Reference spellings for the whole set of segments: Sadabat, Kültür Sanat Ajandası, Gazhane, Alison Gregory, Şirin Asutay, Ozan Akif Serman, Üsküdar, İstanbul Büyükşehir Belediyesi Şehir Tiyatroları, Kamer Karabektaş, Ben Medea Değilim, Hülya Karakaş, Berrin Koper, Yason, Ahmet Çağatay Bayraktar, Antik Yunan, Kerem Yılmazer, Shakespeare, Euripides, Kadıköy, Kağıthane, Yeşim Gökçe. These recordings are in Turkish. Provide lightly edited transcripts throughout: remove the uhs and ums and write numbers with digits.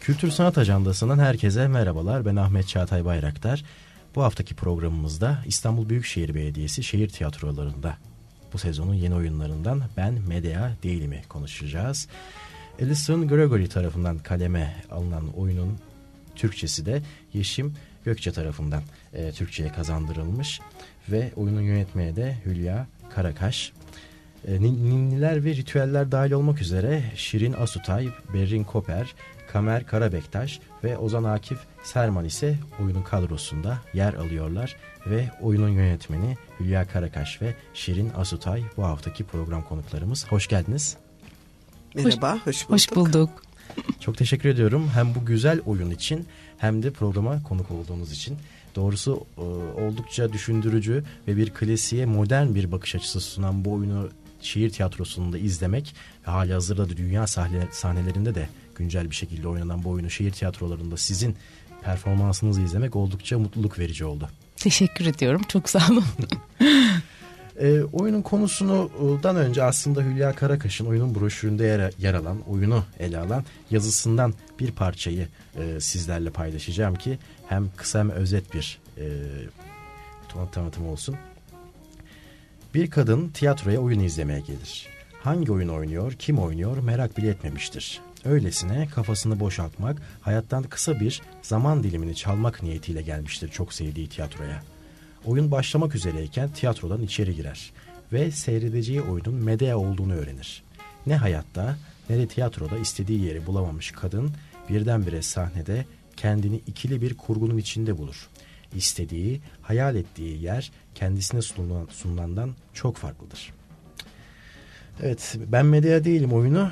Kültür Sanat Ajandası'ndan herkese merhabalar. Ben Ahmet Çağatay Bayraktar. Bu haftaki programımızda İstanbul Büyükşehir Belediyesi Şehir Tiyatroları'nda bu sezonun yeni oyunlarından Ben Medea Değilim'i konuşacağız. Alison Gregory tarafından kaleme alınan oyunun Türkçesi de Yeşim Gökçe tarafından Türkçe'ye kazandırılmış ve oyunun yönetmeni de Hülya Karakaş. Ninniler ve ritüeller dahil olmak üzere Şirin Asutay, Berrin Koper, Kamer Karabektaş ve Ozan Akif Serman ise oyunun kadrosunda yer alıyorlar ve oyunun yönetmeni Hülya Karakaş ve Şirin Asutay bu haftaki program konuklarımız. Hoş geldiniz. Merhaba, hoş bulduk. Çok teşekkür ediyorum. Hem bu güzel oyun için hem de programa konuk olduğunuz için. Doğrusu oldukça düşündürücü ve bir klasiğe modern bir bakış açısı sunan bu oyunu şehir tiyatrosunda izlemek ve hali hazırda dünya sahnelerinde de güncel bir şekilde oynanan bu oyunu şehir tiyatrolarında sizin performansınızı izlemek oldukça mutluluk verici oldu. Teşekkür ediyorum. Çok sağ olun. Oyunun konusundan önce aslında Hülya Karakaş'ın oyunun broşüründe yer alan, oyunu ele alan yazısından bir parçayı sizlerle paylaşacağım ki hem kısa hem özet bir tanıtım olsun. Bir kadın tiyatroya oyun izlemeye gelir. Hangi oyun oynuyor, kim oynuyor merak bile etmemiştir. Öylesine kafasını boşaltmak, hayattan kısa bir zaman dilimini çalmak niyetiyle gelmiştir çok sevdiği tiyatroya. Oyun başlamak üzereyken tiyatrodan içeri girer ve seyredeceği oyunun Medea olduğunu öğrenir. Ne hayatta ne de tiyatroda istediği yeri bulamamış kadın birdenbire sahnede kendini ikili bir kurgunun içinde bulur. İstediği, hayal ettiği yer kendisine sunulandan çok farklıdır. Evet, Ben Medea Değilim oyunu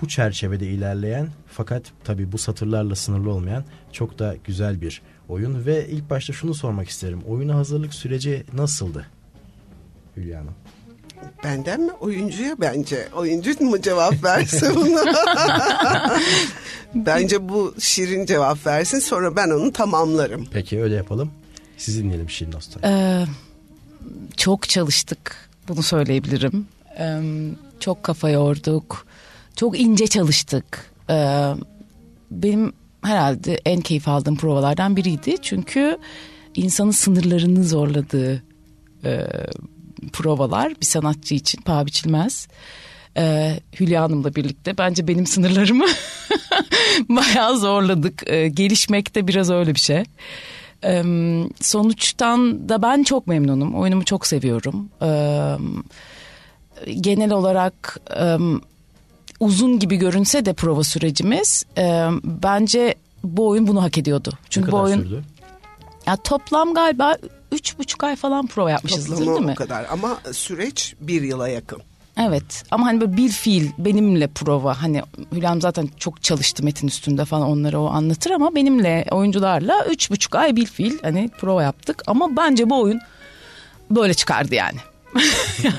bu çerçevede ilerleyen fakat tabii bu satırlarla sınırlı olmayan çok da güzel bir oyun ve ilk başta şunu sormak isterim. Oyuna hazırlık süreci nasıldı Hülya Hanım? Benden mi? Oyuncuya bence. Oyuncu mu cevap verse bunu? Bence bu Şirin cevap versin, sonra ben onu tamamlarım. Peki öyle yapalım. Sizi dinleyelim Şirin Asutay. Çok çalıştık. Bunu söyleyebilirim. Çok kafa yorduk. Çok ince çalıştık. Benim herhalde en keyif aldığım provalardan biriydi. Çünkü insanın sınırlarını zorladığı provalar bir sanatçı için paha biçilmez. Hülya Hanım'la birlikte bence benim sınırlarımı bayağı zorladık. Gelişmekte biraz öyle bir şey. Sonuçtan da ben çok memnunum. Oyunumu çok seviyorum. Genel olarak... uzun gibi görünse de prova sürecimiz bence bu oyun bunu hak ediyordu. Çünkü ne kadar bu oyun sürdü? Ya toplam galiba 3,5 ay falan prova yapmışızdır, değil mi? Toplamı o kadar ama süreç 1 yıla yakın. Evet ama hani böyle bir fiil benimle prova, hani Hülya'm zaten çok çalıştı metin üstünde falan, onları o anlatır ama benimle oyuncularla 3,5 ay bir fiil hani prova yaptık ama bence bu oyun böyle çıkardı yani.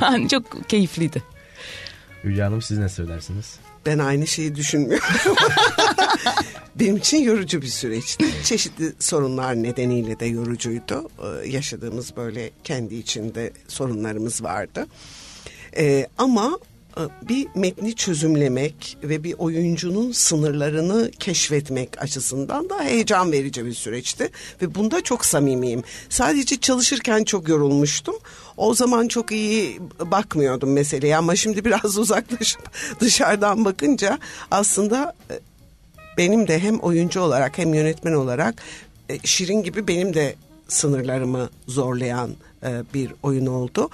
Yani çok keyifliydi. Hülya Hanım, siz ne söylersiniz? Ben aynı şeyi düşünmüyorum. Benim için yorucu bir süreçti. Çeşitli sorunlar nedeniyle de yorucuydu. Yaşadığımız böyle kendi içinde sorunlarımız vardı. Ama bir metni çözümlemek ve bir oyuncunun sınırlarını keşfetmek açısından da heyecan verici bir süreçti. Ve bunda çok samimiyim. Sadece çalışırken çok yorulmuştum. O zaman çok iyi bakmıyordum meseleye ama şimdi biraz uzaklaşıp dışarıdan bakınca aslında benim de hem oyuncu olarak hem yönetmen olarak Şirin gibi benim de sınırlarımı zorlayan bir oyun oldu.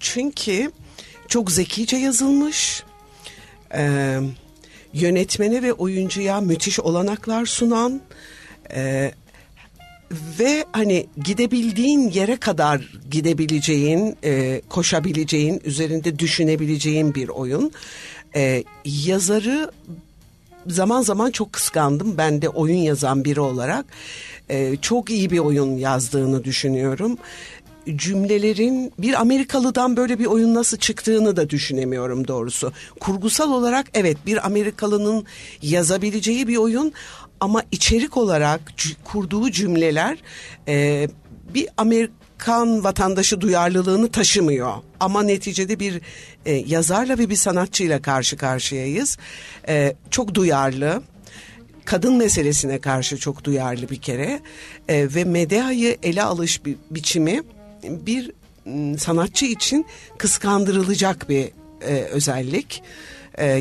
Çünkü çok zekice yazılmış, yönetmene ve oyuncuya müthiş olanaklar sunan ve hani gidebildiğin yere kadar gidebileceğin, koşabileceğin, üzerinde düşünebileceğin bir oyun. Yazarı zaman zaman çok kıskandım. Ben de oyun yazan biri olarak çok iyi bir oyun yazdığını düşünüyorum. Cümlelerin bir Amerikalı'dan böyle bir oyun nasıl çıktığını da düşünemiyorum doğrusu. Kurgusal olarak evet, bir Amerikalı'nın yazabileceği bir oyun ama içerik olarak kurduğu cümleler bir Amerikan vatandaşı duyarlılığını taşımıyor. Ama neticede bir yazarla ve bir sanatçıyla karşı karşıyayız. Çok duyarlı, kadın meselesine karşı çok duyarlı bir kere ve Medea'yı ele alış biçimi bir sanatçı için kıskandırılacak bir özellik.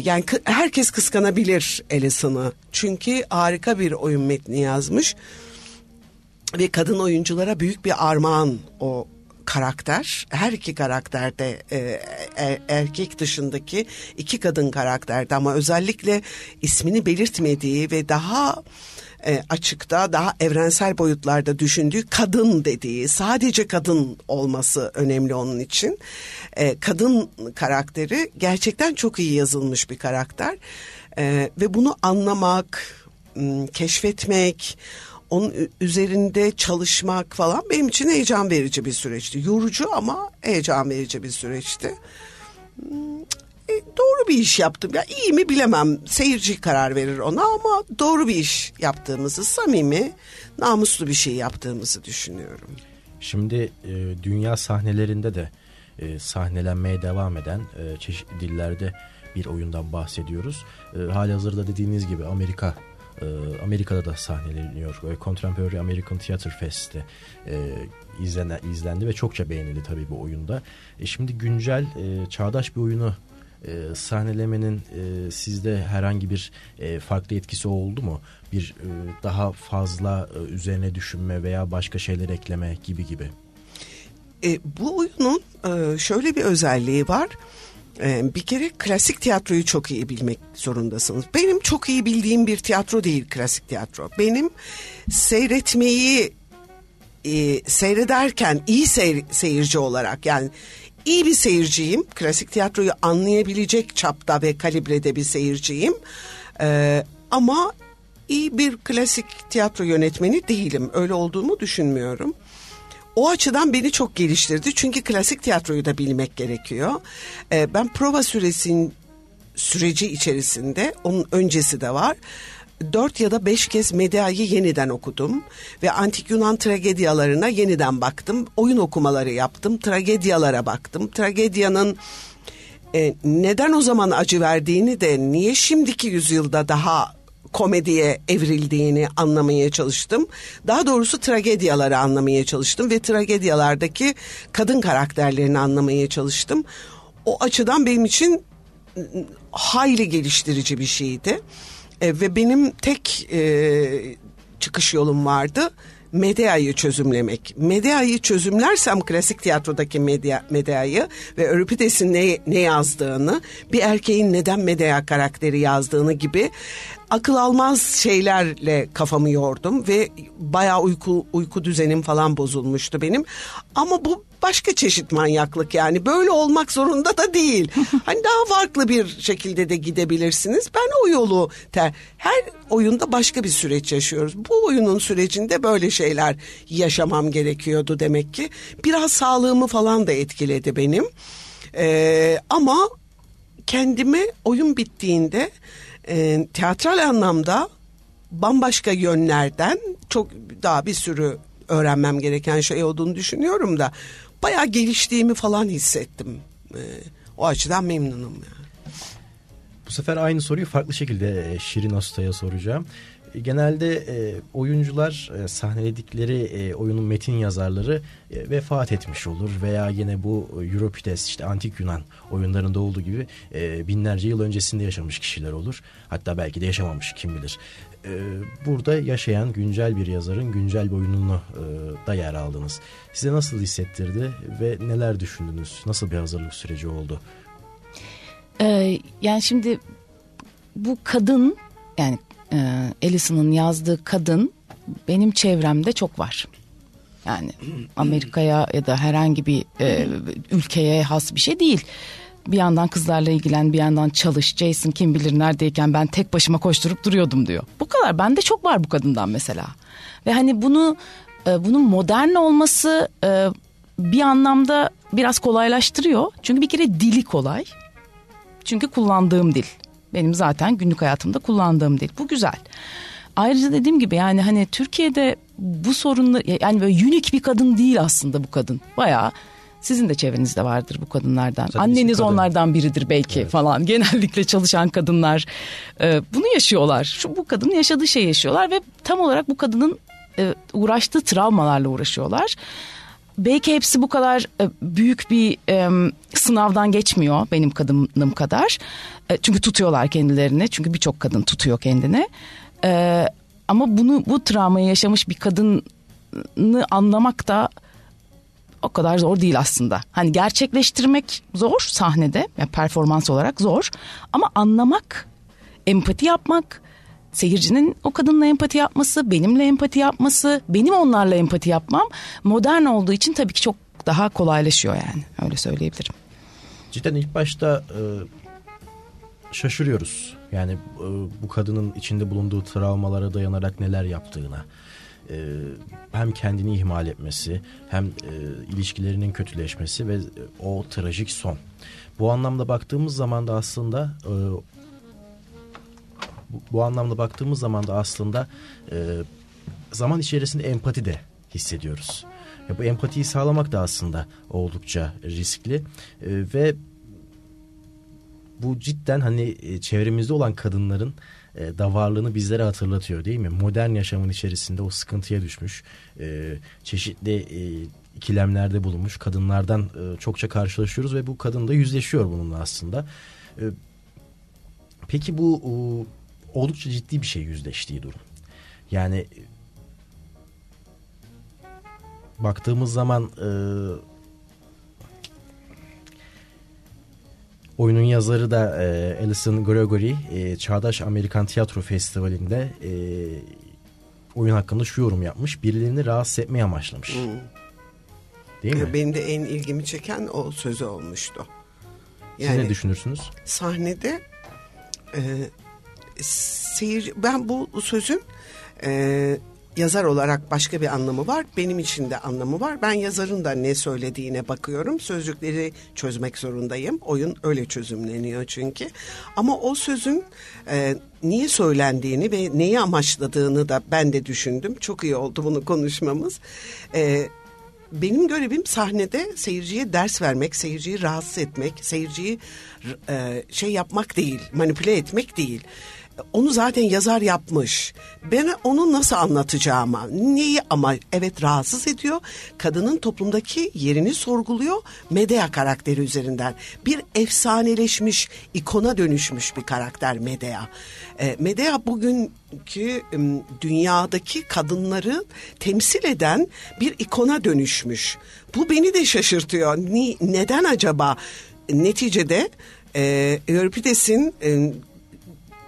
Yani herkes kıskanabilir Alison'ı. Çünkü harika bir oyun metni yazmış ve kadın oyunculara büyük bir armağan o karakter. Her iki karakterde erkek dışındaki iki kadın karakterde ama özellikle ismini belirtmediği ve daha açıkta, daha evrensel boyutlarda düşündüğü kadın dediği, sadece kadın olması önemli onun için. Kadın karakteri gerçekten çok iyi yazılmış bir karakter ve bunu anlamak, keşfetmek, onun üzerinde çalışmak falan benim için heyecan verici bir süreçti. Yorucu ama heyecan verici bir süreçti. Doğru bir iş yaptım. Ya iyi mi bilemem. Seyirci karar verir ona ama doğru bir iş yaptığımızı, samimi, namuslu bir şey yaptığımızı düşünüyorum. Şimdi dünya sahnelerinde de sahnelenmeye devam eden çeşitli dillerde bir oyundan bahsediyoruz. Halihazırda dediğiniz gibi Amerika'da da sahneleniyor. Contemporary American Theater Fest'te izlendi ve çokça beğenildi tabii bu oyunda. Şimdi güncel, çağdaş bir oyunu sahnelemenin sizde herhangi bir farklı etkisi oldu mu? Bir daha fazla üzerine düşünme veya başka şeyler ekleme gibi. Bu oyunun şöyle bir özelliği var. Bir kere klasik tiyatroyu çok iyi bilmek zorundasınız. Benim çok iyi bildiğim bir tiyatro değil klasik tiyatro. Benim seyretmeyi seyrederken iyi seyirci olarak, yani iyi bir seyirciyim. Klasik tiyatroyu anlayabilecek çapta ve kalibrede bir seyirciyim. Ama iyi bir klasik tiyatro yönetmeni değilim. Öyle olduğumu düşünmüyorum. O açıdan beni çok geliştirdi. Çünkü klasik tiyatroyu da bilmek gerekiyor. Ben prova süreci içerisinde, onun öncesi de var, 4 ya da 5 kez Medea'yı yeniden okudum ve antik Yunan tragedyalarına yeniden baktım. Oyun okumaları yaptım, tragedyalara baktım. Tragedyanın neden o zaman acı verdiğini de niye şimdiki yüzyılda daha komediye evrildiğini anlamaya çalıştım. Daha doğrusu tragedyaları anlamaya çalıştım ve tragedyalardaki kadın karakterlerini anlamaya çalıştım. O açıdan benim için hayli geliştirici bir şeydi. Ve benim tek çıkış yolum vardı, Medea'yı çözümlemek. Medea'yı çözümlersem klasik tiyatrodaki Medea'yı ve Euripides'in ne yazdığını, bir erkeğin neden Medea karakteri yazdığını gibi akıl almaz şeylerle kafamı yordum ve bayağı uyku düzenim falan bozulmuştu benim. Ama bu başka çeşit manyaklık, yani böyle olmak zorunda da değil. Hani daha farklı bir şekilde de gidebilirsiniz. Ben o yolu her oyunda başka bir süreç yaşıyoruz. Bu oyunun sürecinde böyle şeyler yaşamam gerekiyordu demek ki. Biraz sağlığımı falan da etkiledi benim. Ama kendimi oyun bittiğinde teatral anlamda bambaşka yönlerden çok daha bir sürü öğrenmem gereken şey olduğunu düşünüyorum da bayağı geliştiğimi falan hissettim. O açıdan memnunum yani. Bu sefer aynı soruyu farklı şekilde Şirin Asutay'a soracağım. Genelde oyuncular sahneledikleri oyunun metin yazarları vefat etmiş olur veya yine bu Euripides, işte antik Yunan oyunlarında olduğu gibi binlerce yıl öncesinde yaşamış kişiler olur. Hatta belki de yaşamamış, kim bilir. Burada yaşayan güncel bir yazarın güncel bir oyununu da yer aldınız. Size nasıl hissettirdi ve neler düşündünüz? Nasıl bir hazırlık süreci oldu? Yani şimdi bu kadın, yani Alison'ın yazdığı kadın benim çevremde çok var. Yani Amerika'ya ya da herhangi bir ülkeye has bir şey değil. Bir yandan kızlarla ilgilen, bir yandan çalış, Jason kim bilir neredeyken ben tek başıma koşturup duruyordum diyor. Bu kadar, bende çok var bu kadından mesela. Ve hani bunun modern olması bir anlamda biraz kolaylaştırıyor. Çünkü bir kere dili kolay. Çünkü kullandığım dil. Benim zaten günlük hayatımda kullandığım dil. Bu güzel. Ayrıca dediğim gibi, yani hani Türkiye'de bu sorunlar, yani böyle unik bir kadın değil aslında bu kadın. Bayağı Sizin de çevrenizde vardır bu kadınlardan. Zaten anneniz kadın onlardan biridir belki, evet, falan. Genellikle çalışan kadınlar bunu yaşıyorlar. Bu kadının yaşadığı şeyi yaşıyorlar ve tam olarak bu kadının uğraştığı travmalarla uğraşıyorlar. Belki hepsi bu kadar büyük bir sınavdan geçmiyor benim kadınım kadar. Çünkü tutuyorlar kendilerini. Çünkü birçok kadın tutuyor kendini. Ama bu travmayı yaşamış bir kadını anlamak da o kadar zor değil aslında. Hani gerçekleştirmek zor sahnede, yani performans olarak zor. Ama anlamak, empati yapmak, seyircinin o kadınla empati yapması, benimle empati yapması, benim onlarla empati yapmam modern olduğu için tabii ki çok daha kolaylaşıyor yani. Öyle söyleyebilirim. Cidden ilk başta şaşırıyoruz. Yani bu kadının içinde bulunduğu travmalara dayanarak neler yaptığına. Hem kendini ihmal etmesi, hem ilişkilerinin kötüleşmesi ve o trajik son. Bu anlamda baktığımız zaman da aslında zaman içerisinde empati de hissediyoruz. Ya bu empatiyi sağlamak da aslında oldukça riskli ve bu cidden hani çevremizde olan kadınların da varlığını bizlere hatırlatıyor, değil mi? Modern yaşamın içerisinde o sıkıntıya düşmüş, çeşitli ikilemlerde bulunmuş kadınlardan çokça karşılaşıyoruz ve bu kadın da yüzleşiyor bununla aslında. Peki bu oldukça ciddi bir şey, yüzleştiği durum. Yani baktığımız zaman oyunun yazarı da Alison Gregory Çağdaş Amerikan Tiyatro Festivali'nde oyun hakkında şu yorum yapmış: birilerini rahatsız etmeye amaçlamış. Değil mi? Benim de en ilgimi çeken o sözü olmuştu. Yani, siz ne düşünürsünüz? Sahnede ben bu sözün yazar olarak başka bir anlamı var, benim için de anlamı var. Ben yazarın da ne söylediğine bakıyorum, sözcükleri çözmek zorundayım. Oyun öyle çözümleniyor çünkü. Ama o sözün niye söylendiğini ve neyi amaçladığını da ben de düşündüm. Çok iyi oldu bunu konuşmamız. Benim görevim sahnede seyirciye ders vermek, seyirciyi rahatsız etmek, seyirciyi yapmak değil, manipüle etmek değil. Onu zaten yazar yapmış. Ben onu nasıl anlatacağıma, neyi ama evet rahatsız ediyor. Kadının toplumdaki yerini sorguluyor Medea karakteri üzerinden. Bir efsaneleşmiş, ikona dönüşmüş bir karakter Medea. Medea bugünkü dünyadaki kadınları temsil eden bir ikona dönüşmüş. Bu beni de şaşırtıyor. Neden acaba? Neticede Euripides'in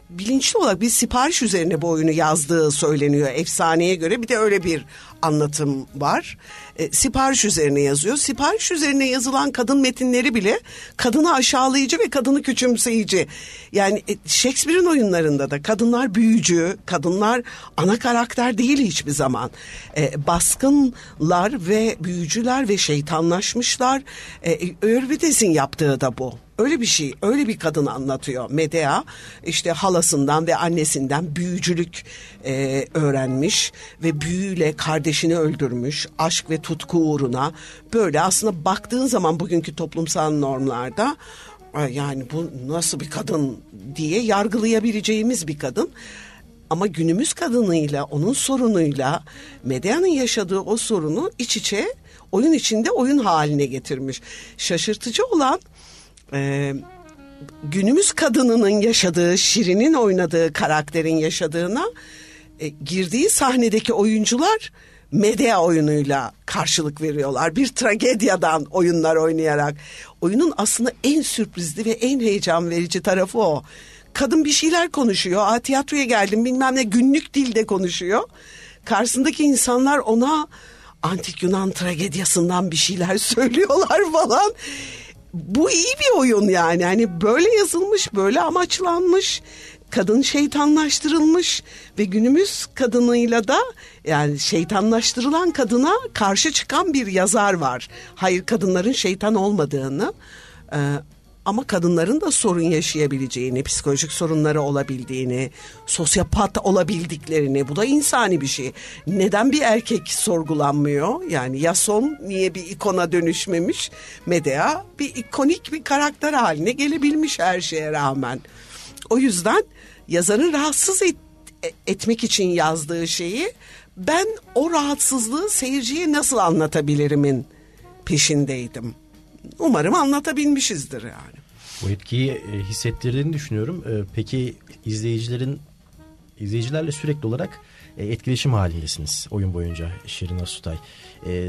bilinçli olarak bir sipariş üzerine bu oyunu yazdığı söyleniyor efsaneye göre. Bir de öyle bir anlatım var. Sipariş üzerine yazıyor. Sipariş üzerine yazılan kadın metinleri bile kadını aşağılayıcı ve kadını küçümseyici. Yani Shakespeare'in oyunlarında da kadınlar büyücü, kadınlar ana karakter değil hiçbir zaman. Baskınlar ve büyücüler ve şeytanlaşmışlar. Eurides'in yaptığı da bu. Öyle bir şey, öyle bir kadın anlatıyor Medea. İşte halasından ve annesinden büyücülük öğrenmiş ve büyüyle kardeşini öldürmüş. Aşk ve tutku uğruna. Böyle aslında baktığın zaman bugünkü toplumsal normlarda yani bu nasıl bir kadın diye yargılayabileceğimiz bir kadın. Ama günümüz kadınıyla, onun sorunuyla, Medea'nın yaşadığı o sorunu iç içe oyun içinde oyun haline getirmiş. Şaşırtıcı olan günümüz kadınının yaşadığı, Şirin'in oynadığı karakterin yaşadığına girdiği sahnedeki oyuncular Medea oyunuyla karşılık veriyorlar. Bir tragedyadan oyunlar oynayarak. Oyunun aslında en sürprizli ve en heyecan verici tarafı o. Kadın bir şeyler konuşuyor. Tiyatroya geldim bilmem ne, günlük dilde konuşuyor. Karşısındaki insanlar ona antik Yunan tragedyasından bir şeyler söylüyorlar falan. Bu iyi bir oyun yani. Hani böyle yazılmış, böyle amaçlanmış. Kadın şeytanlaştırılmış ve günümüz kadınıyla da yani şeytanlaştırılan kadına karşı çıkan bir yazar var. Hayır, kadınların şeytan olmadığını Ama kadınların da sorun yaşayabileceğini, psikolojik sorunları olabildiğini, sosyopat olabildiklerini, bu da insani bir şey. Neden bir erkek sorgulanmıyor? Yani Yason niye bir ikona dönüşmemiş? Medea bir ikonik bir karakter haline gelebilmiş her şeye rağmen. O yüzden yazarın rahatsız etmek için yazdığı şeyi ben o rahatsızlığı seyirciye nasıl anlatabilirimin peşindeydim. Umarım anlatabilmişizdir yani. Bu etkiyi hissettirdiğini düşünüyorum. Peki izleyicilerle sürekli olarak etkileşim halindesiniz oyun boyunca Şirin Asutay.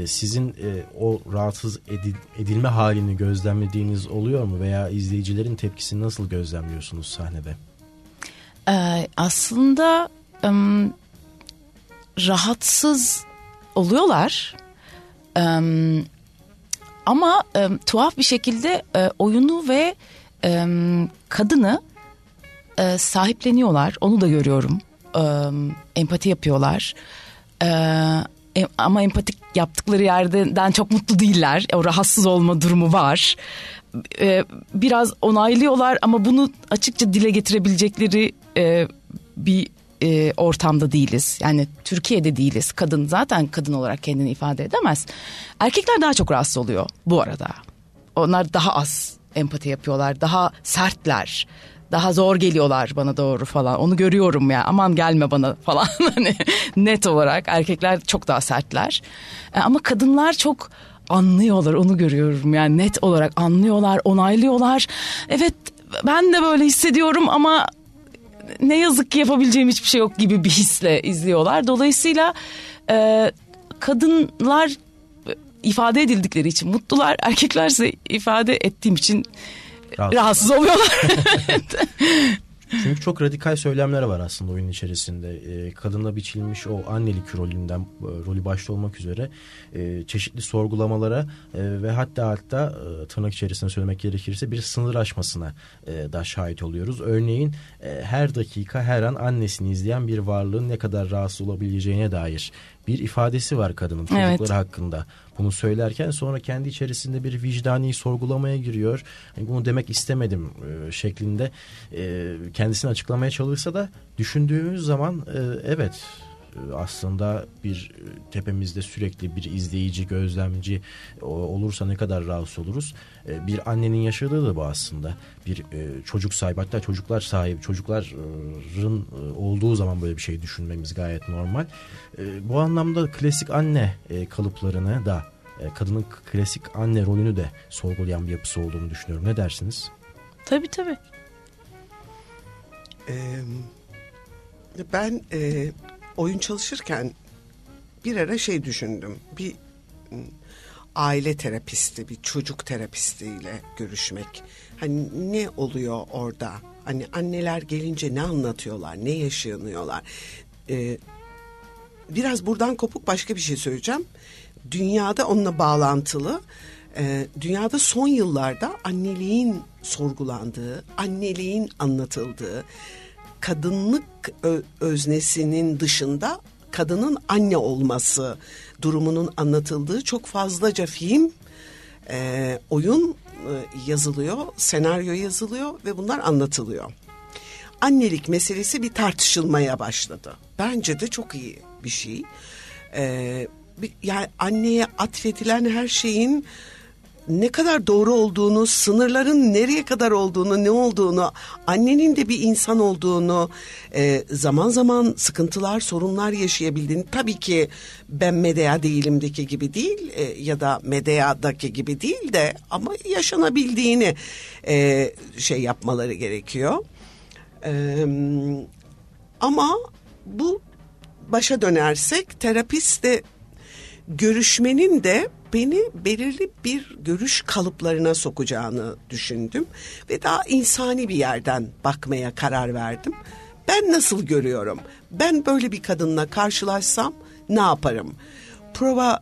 Sizin o rahatsız edilme halini gözlemlediğiniz oluyor mu? Veya izleyicilerin tepkisini nasıl gözlemliyorsunuz sahnede? Aslında rahatsız oluyorlar. Ama tuhaf bir şekilde oyunu ve kadını sahipleniyorlar. Onu da görüyorum. Empati yapıyorlar. Ama empatik yaptıkları yerden çok mutlu değiller. O rahatsız olma durumu var. Biraz onaylıyorlar ama bunu açıkça dile getirebilecekleri bir ortamda değiliz. Yani Türkiye'de değiliz. Kadın zaten kadın olarak kendini ifade edemez. Erkekler daha çok rahatsız oluyor bu arada. Onlar daha az empati yapıyorlar. Daha sertler. Daha zor geliyorlar bana doğru falan. Onu görüyorum ya. Aman gelme bana falan. Net olarak erkekler çok daha sertler. Ama kadınlar çok anlıyorlar. Onu görüyorum yani net olarak anlıyorlar, onaylıyorlar. Evet ben de böyle hissediyorum ama ne yazık ki yapabileceğim hiçbir şey yok gibi bir hisle izliyorlar. Dolayısıyla kadınlar ifade edildikleri için mutlular. Erkeklerse ifade ettiğim için rahatsız oluyorlar. Çünkü çok radikal söylemler var aslında oyunun içerisinde. Kadına biçilmiş o annelik rolünden, rolü başta olmak üzere çeşitli sorgulamalara ve hatta tırnak içerisinde söylemek gerekirse bir sınır aşmasına da şahit oluyoruz. Örneğin her dakika, her an annesini izleyen bir varlığın ne kadar rahatsız olabileceğine dair bir ifadesi var kadının çocukları hakkında. Bunu söylerken sonra kendi içerisinde bir vicdani sorgulamaya giriyor. Bunu demek istemedim şeklinde kendisini açıklamaya çalışsa da düşündüğümüz zaman evet aslında bir tepemizde sürekli bir izleyici, gözlemci olursa ne kadar rahatsız oluruz. Bir annenin yaşadığı da bu aslında. Bir çocuk sahibi, hatta çocuklar sahibi, çocukların olduğu zaman böyle bir şey düşünmemiz gayet normal. Bu anlamda klasik anne kalıplarını da, kadının klasik anne rolünü de sorgulayan bir yapısı olduğunu düşünüyorum. Ne dersiniz? Tabii. Ben oyun çalışırken bir ara şey düşündüm. Bir aile terapisti, bir çocuk terapistiyle görüşmek. Hani ne oluyor orada? Hani anneler gelince ne anlatıyorlar, ne yaşanıyorlar? Biraz buradan kopuk başka bir şey söyleyeceğim. Dünyada onunla bağlantılı. Dünyada son yıllarda anneliğin sorgulandığı, anneliğin anlatıldığı, kadınlık öznesinin dışında kadının anne olması durumunun anlatıldığı çok fazlaca film, oyun yazılıyor, senaryo yazılıyor ve bunlar anlatılıyor. Annelik meselesi bir tartışılmaya başladı. Bence de çok iyi bir şey. Yani anneye atfedilen her şeyin ne kadar doğru olduğunu, sınırların nereye kadar olduğunu, ne olduğunu, annenin de bir insan olduğunu, zaman zaman sıkıntılar, sorunlar yaşayabildiğini, tabii ki Ben Medea Değilim'deki gibi değil ya da Medea'daki gibi değil de ama yaşanabildiğini şey yapmaları gerekiyor. Ama bu başa dönersek terapistle görüşmenin de beni belirli bir görüş kalıplarına sokacağını düşündüm ve daha insani bir yerden bakmaya karar verdim. Ben nasıl görüyorum? Ben böyle bir kadınla karşılaşsam ne yaparım? Prova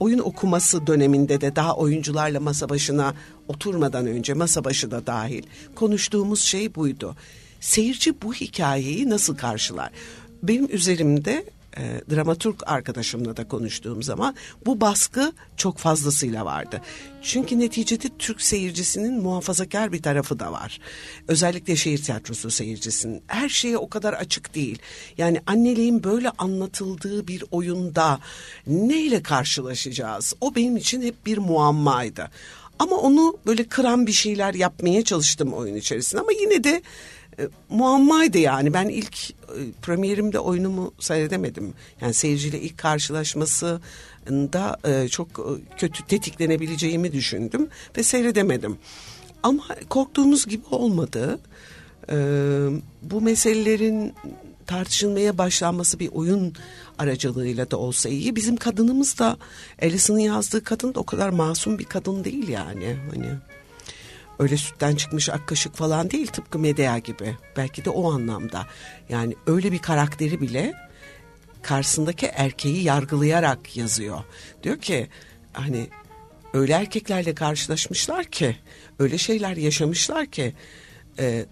oyun okuması döneminde de daha oyuncularla masa başına oturmadan önce, masa başı da dahil konuştuğumuz şey buydu. Seyirci bu hikayeyi nasıl karşılar? Benim üzerimde dramaturg arkadaşımla da konuştuğum zaman bu baskı çok fazlasıyla vardı. Çünkü neticede Türk seyircisinin muhafazakar bir tarafı da var. Özellikle şehir tiyatrosu seyircisinin her şeye o kadar açık değil. Yani anneliğin böyle anlatıldığı bir oyunda neyle karşılaşacağız? O benim için hep bir muammaydı. Ama onu böyle kıran bir şeyler yapmaya çalıştım oyun içerisinde. Ama yine de muammaydı yani. Ben ilk premierimde oyunumu seyredemedim. Yani seyirciyle ilk karşılaşmasında çok kötü tetiklenebileceğimi düşündüm ve seyredemedim. Ama korktuğumuz gibi olmadı. Bu meselelerin tartışılmaya başlanması bir oyun aracılığıyla da olsa iyi. Bizim kadınımız da, Alison'ın yazdığı kadın da o kadar masum bir kadın değil yani. Hani öyle sütten çıkmış ak kaşık falan değil, tıpkı Medea gibi. Belki de o anlamda. Yani öyle bir karakteri bile karşısındaki erkeği yargılayarak yazıyor. Diyor ki hani öyle erkeklerle karşılaşmışlar ki, öyle şeyler yaşamışlar ki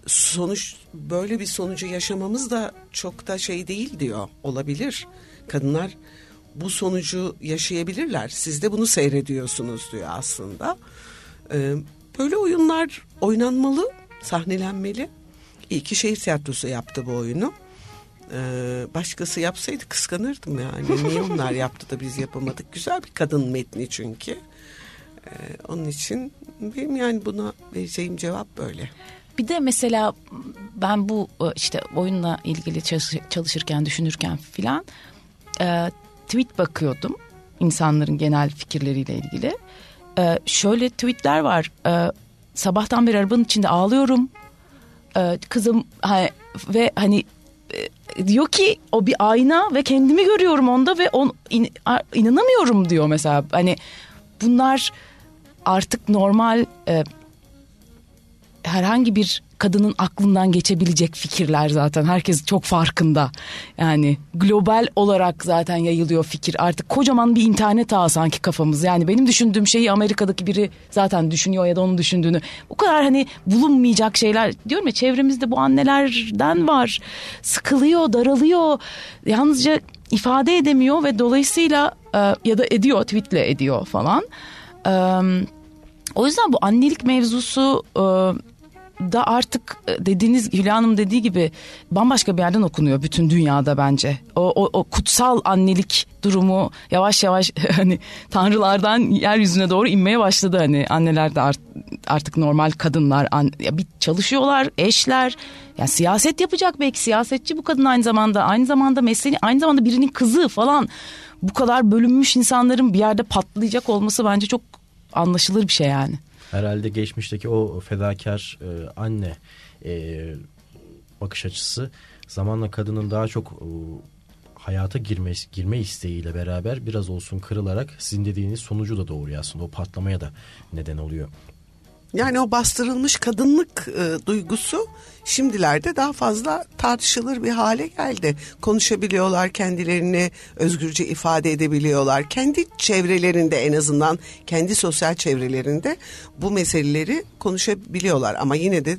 sonuç, böyle bir sonucu yaşamamız da çok da şey değil diyor. Olabilir. Kadınlar bu sonucu yaşayabilirler. Siz de bunu seyrediyorsunuz diyor aslında. Böyle oyunlar oynanmalı, sahnelenmeli. İyi ki şehir tiyatrosu yaptı bu oyunu. Başkası yapsaydı kıskanırdım yani. Niye onlar yaptı da biz yapamadık? Güzel bir kadın metni çünkü. Onun için benim yani buna vereceğim cevap böyle. Bir de mesela ben bu işte oyunla ilgili çalışırken, düşünürken filan tweet bakıyordum. İnsanların genel fikirleriyle ilgili. Şöyle tweetler var. Sabahtan beri arabanın içinde ağlıyorum. Kızım ve hani diyor ki o bir ayna ve kendimi görüyorum onda ve inanamıyorum diyor mesela. Hani bunlar artık normal herhangi bir kadının aklından geçebilecek fikirler zaten. Herkes çok farkında. Yani global olarak zaten yayılıyor fikir. Artık kocaman bir internet ağı sanki kafamız. Yani benim düşündüğüm şeyi Amerika'daki biri zaten düşünüyor ya da onun düşündüğünü. O kadar hani bulunmayacak şeyler. Diyorum ya, çevremizde bu annelerden var. Sıkılıyor, daralıyor. Yalnızca ifade edemiyor ve dolayısıyla ya da ediyor, tweetle ediyor falan. O yüzden bu annelik mevzusu da artık dediğiniz, Hülya Hanım dediği gibi bambaşka bir yerden okunuyor bütün dünyada bence. O kutsal annelik durumu yavaş yavaş hani tanrılardan yeryüzüne doğru inmeye başladı. Hani anneler de artık normal kadınlar, bir çalışıyorlar, eşler. Yani siyaset yapacak, belki siyasetçi bu kadın aynı zamanda mesleği, aynı zamanda birinin kızı falan. Bu kadar bölünmüş insanların bir yerde patlayacak olması bence çok anlaşılır bir şey yani. Herhalde geçmişteki o fedakar anne bakış açısı zamanla kadının daha çok hayata girme isteğiyle beraber biraz olsun kırılarak sizin dediğiniz sonucu da doğuruyor aslında. O patlamaya da neden oluyor. Yani o bastırılmış kadınlık duygusu şimdilerde daha fazla tartışılır bir hale geldi. Konuşabiliyorlar, kendilerini özgürce ifade edebiliyorlar. Kendi çevrelerinde, en azından kendi sosyal çevrelerinde bu meseleleri konuşabiliyorlar. Ama yine de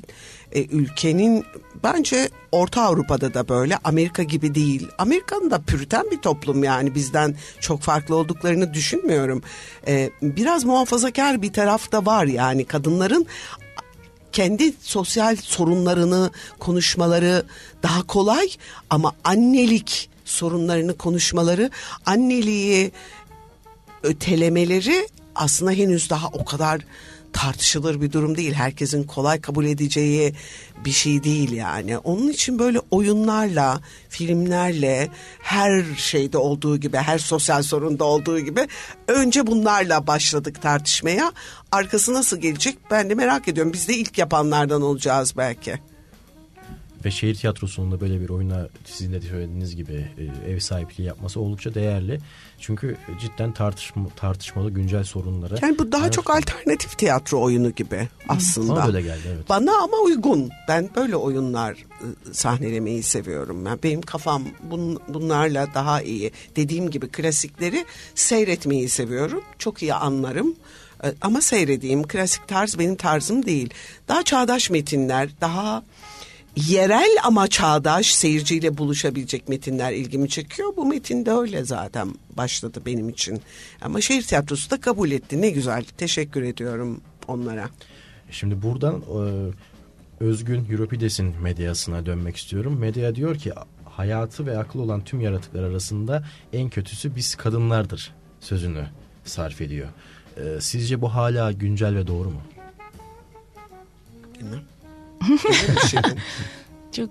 ülkenin, bence Orta Avrupa'da da böyle, Amerika gibi değil. Amerika'nın da püriten bir toplum, yani bizden çok farklı olduklarını düşünmüyorum. Biraz muhafazakar bir taraf da var yani, kadınların kendi sosyal sorunlarını konuşmaları daha kolay ama annelik sorunlarını konuşmaları, anneliği ötelemeleri aslında henüz daha o kadar tartışılır bir durum değil. Herkesin kolay kabul edeceği bir şey değil yani. Onun için böyle oyunlarla, filmlerle, her şeyde olduğu gibi, her sosyal sorunda olduğu gibi önce bunlarla başladık tartışmaya. Arkası nasıl gelecek ben de merak ediyorum. Biz de ilk yapanlardan olacağız belki. Ve şehir tiyatrosunun da böyle bir oyuna, sizin de söylediğiniz gibi, ev sahipliği yapması oldukça değerli. Çünkü cidden tartışmalı güncel sorunlara. Yani bu daha çok alternatif tiyatro oyunu gibi aslında. Bana böyle geldi, evet. Bana ama uygun. Ben böyle oyunlar sahnelemeyi seviyorum. Yani benim kafam bunlarla daha iyi. Dediğim gibi klasikleri seyretmeyi seviyorum. Çok iyi anlarım. Ama seyredeyim. Klasik tarz benim tarzım değil. Daha çağdaş metinler, daha yerel ama çağdaş seyirciyle buluşabilecek metinler ilgimi çekiyor. Bu metin de öyle zaten başladı benim için. Ama şehir tiyatrosu da kabul etti. Ne güzel. Teşekkür ediyorum onlara. Şimdi buradan Özgün Euripides'in Medea'sına dönmek istiyorum. Medea diyor ki hayatı ve aklı olan tüm yaratıklar arasında en kötüsü biz kadınlardır sözünü sarf ediyor. Sizce bu hala güncel ve doğru mu? Bilmiyorum. Çok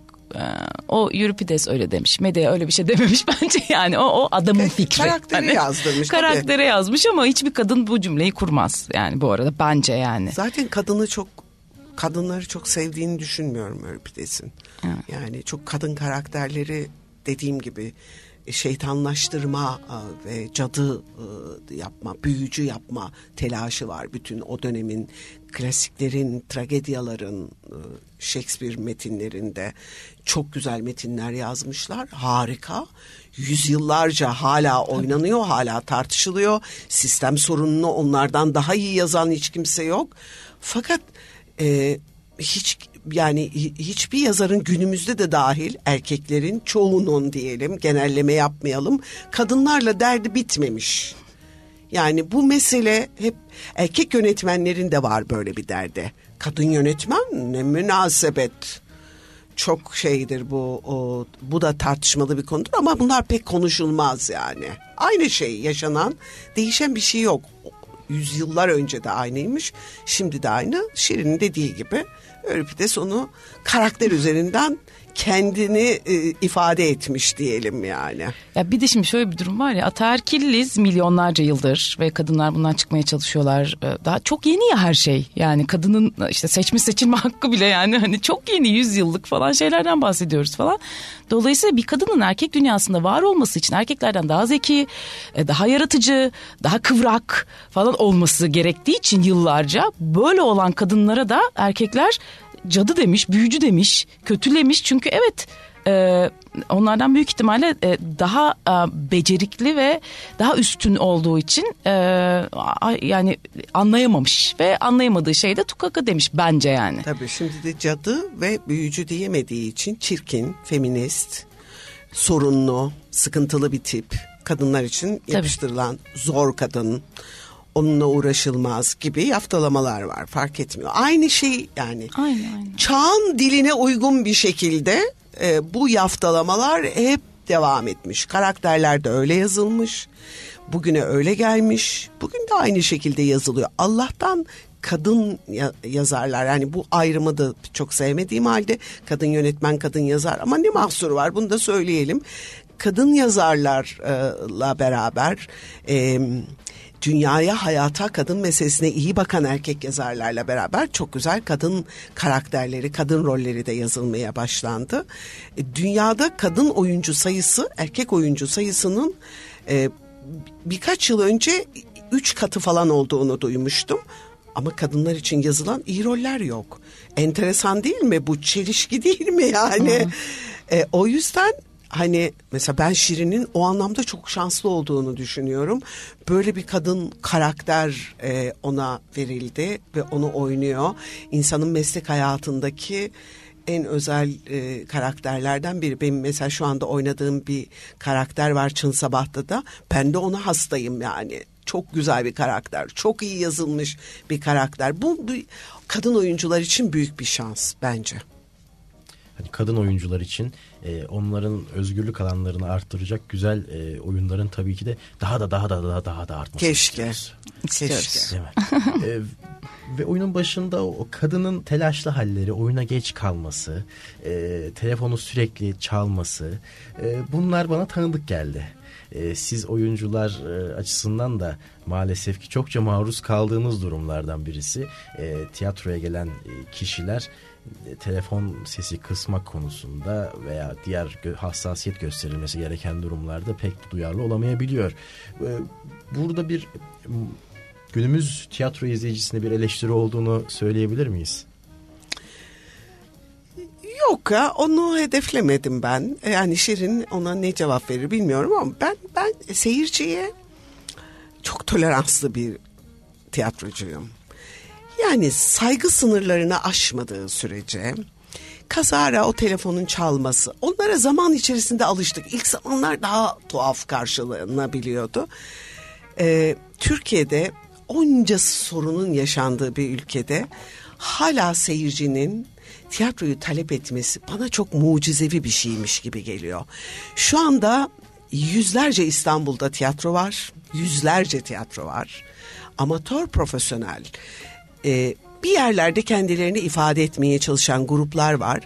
o Euripides öyle demiş. Medea öyle bir şey dememiş bence yani. O adamın fikri. Karakteri hani, yazdırmış. Karaktere yazmış ama hiçbir kadın bu cümleyi kurmaz yani bu arada bence yani. Zaten kadınları çok sevdiğini düşünmüyorum Euripides'in. Evet. Yani çok kadın karakterleri dediğim gibi şeytanlaştırma ve cadı yapma, büyücü yapma telaşı var. Bütün o dönemin klasiklerin, tragedyaların, Shakespeare metinlerinde çok güzel metinler yazmışlar. Harika. Yüzyıllarca hala oynanıyor, hala tartışılıyor. Sistem sorununu onlardan daha iyi yazan hiç kimse yok. Fakat hiçbir yazarın günümüzde de dahil erkeklerin çoğunun diyelim genelleme yapmayalım kadınlarla derdi bitmemiş. Yani bu mesele hep erkek yönetmenlerin de var böyle bir derdi. Kadın yönetmen ne münasebet çok şeydir bu bu da tartışmalı bir konudur ama bunlar pek konuşulmaz yani. Aynı şey yaşanan değişen bir şey yok. Yüzyıllar önce de aynıymış şimdi de aynı Şirin'in dediği gibi. Euripides onu karakter üzerinden kendini ifade etmiş diyelim yani. Ya bir de şimdi şöyle bir durum var ya ataerkiliz milyonlarca yıldır ve kadınlar bundan çıkmaya çalışıyorlar. Daha çok yeni ya her şey. Yani kadının işte seçme seçilme hakkı bile yani hani çok yeni 100 yıllık falan şeylerden bahsediyoruz falan. Dolayısıyla bir kadının erkek dünyasında var olması için erkeklerden daha zeki, daha yaratıcı, daha kıvrak falan olması gerektiği için yıllarca böyle olan kadınlara da erkekler cadı demiş, büyücü demiş, kötülemiş. Çünkü evet onlardan büyük ihtimalle daha becerikli ve daha üstün olduğu için yani anlayamamış. Ve anlayamadığı şey de tukaka demiş bence yani. Tabii şimdi de cadı ve büyücü diyemediği için çirkin, feminist, sorunlu, sıkıntılı bir tip. Kadınlar için yapıştırılan zor kadın. Onunla uğraşılmaz gibi yaftalamalar var fark etmiyor. Aynı şey yani aynı. Çağın diline uygun bir şekilde bu yaftalamalar hep devam etmiş. Karakterler de öyle yazılmış. Bugüne öyle gelmiş. Bugün de aynı şekilde yazılıyor. Allah'tan kadın yazarlar yani bu ayrımı da çok sevmediğim halde kadın yönetmen kadın yazar ama ne mahsuru var bunu da söyleyelim. Kadın yazarlarla beraber dünyaya, hayata, kadın meselesine iyi bakan erkek yazarlarla beraber çok güzel kadın karakterleri, kadın rolleri de yazılmaya başlandı. Dünyada kadın oyuncu sayısı, erkek oyuncu sayısının birkaç yıl önce 3 katı falan olduğunu duymuştum. Ama kadınlar için yazılan iyi roller yok. Enteresan değil mi? Bu çelişki değil mi yani? O yüzden... Hani mesela ben Şirin'in o anlamda çok şanslı olduğunu düşünüyorum. Böyle bir kadın karakter ona verildi ve onu oynuyor. İnsanın meslek hayatındaki en özel karakterlerden biri. Benim mesela şu anda oynadığım bir karakter var Çın Sabah'ta da. Ben de ona hastayım yani. Çok güzel bir karakter. Çok iyi yazılmış bir karakter. Bu kadın oyuncular için büyük bir şans bence. Kadın oyuncular için onların özgürlük alanlarını arttıracak güzel oyunların tabii ki de daha da artması. Keşke. Değil mi? Ve oyunun başında o kadının telaşlı halleri, oyuna geç kalması, telefonu sürekli çalması, bunlar bana tanıdık geldi. Siz oyuncular açısından da maalesef ki çokça maruz kaldığınız durumlardan birisi. Tiyatroya gelen kişiler telefon sesi kısmak konusunda veya diğer hassasiyet gösterilmesi gereken durumlarda pek duyarlı olamayabiliyor. Burada bir günümüz tiyatro izleyicisine bir eleştiri olduğunu söyleyebilir miyiz? Yok ya onu hedeflemedim ben. Yani Şirin ona ne cevap verir bilmiyorum ama ben seyirciye çok toleranslı bir tiyatrocuyum. Yani saygı sınırlarını aşmadığı sürece kazara o telefonun çalması. Onlara zaman içerisinde alıştık. İlk zamanlar daha tuhaf karşılanabiliyordu. Türkiye'de onca sorunun yaşandığı bir ülkede hala seyircinin tiyatroyu talep etmesi bana çok mucizevi bir şeymiş gibi geliyor. Şu anda yüzlerce İstanbul'da tiyatro var. Yüzlerce tiyatro var. Amatör, profesyonel. Bir yerlerde kendilerini ifade etmeye çalışan gruplar var.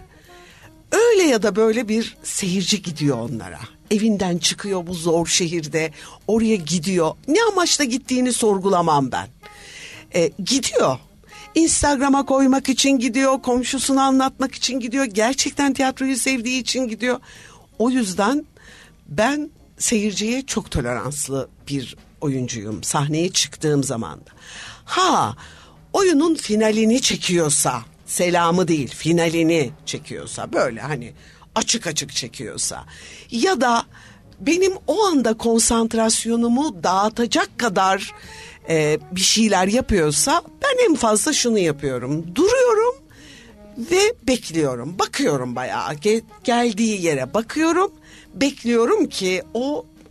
Öyle ya da böyle bir seyirci gidiyor onlara. Evinden çıkıyor bu zor şehirde. Oraya gidiyor. Ne amaçla gittiğini sorgulamam ben. Gidiyor. Instagram'a koymak için gidiyor. Komşusuna anlatmak için gidiyor. Gerçekten tiyatroyu sevdiği için gidiyor. O yüzden ben seyirciye çok toleranslı bir oyuncuyum. Sahneye çıktığım zaman da. Ha, oyunun finalini çekiyorsa, selamı değil, finalini çekiyorsa, böyle hani açık açık çekiyorsa ya da benim o anda konsantrasyonumu dağıtacak kadar bir şeyler yapıyorsa, ben en fazla şunu yapıyorum. Duruyorum ve bekliyorum. Bakıyorum bayağı. Geldiği yere bakıyorum. Bekliyorum ki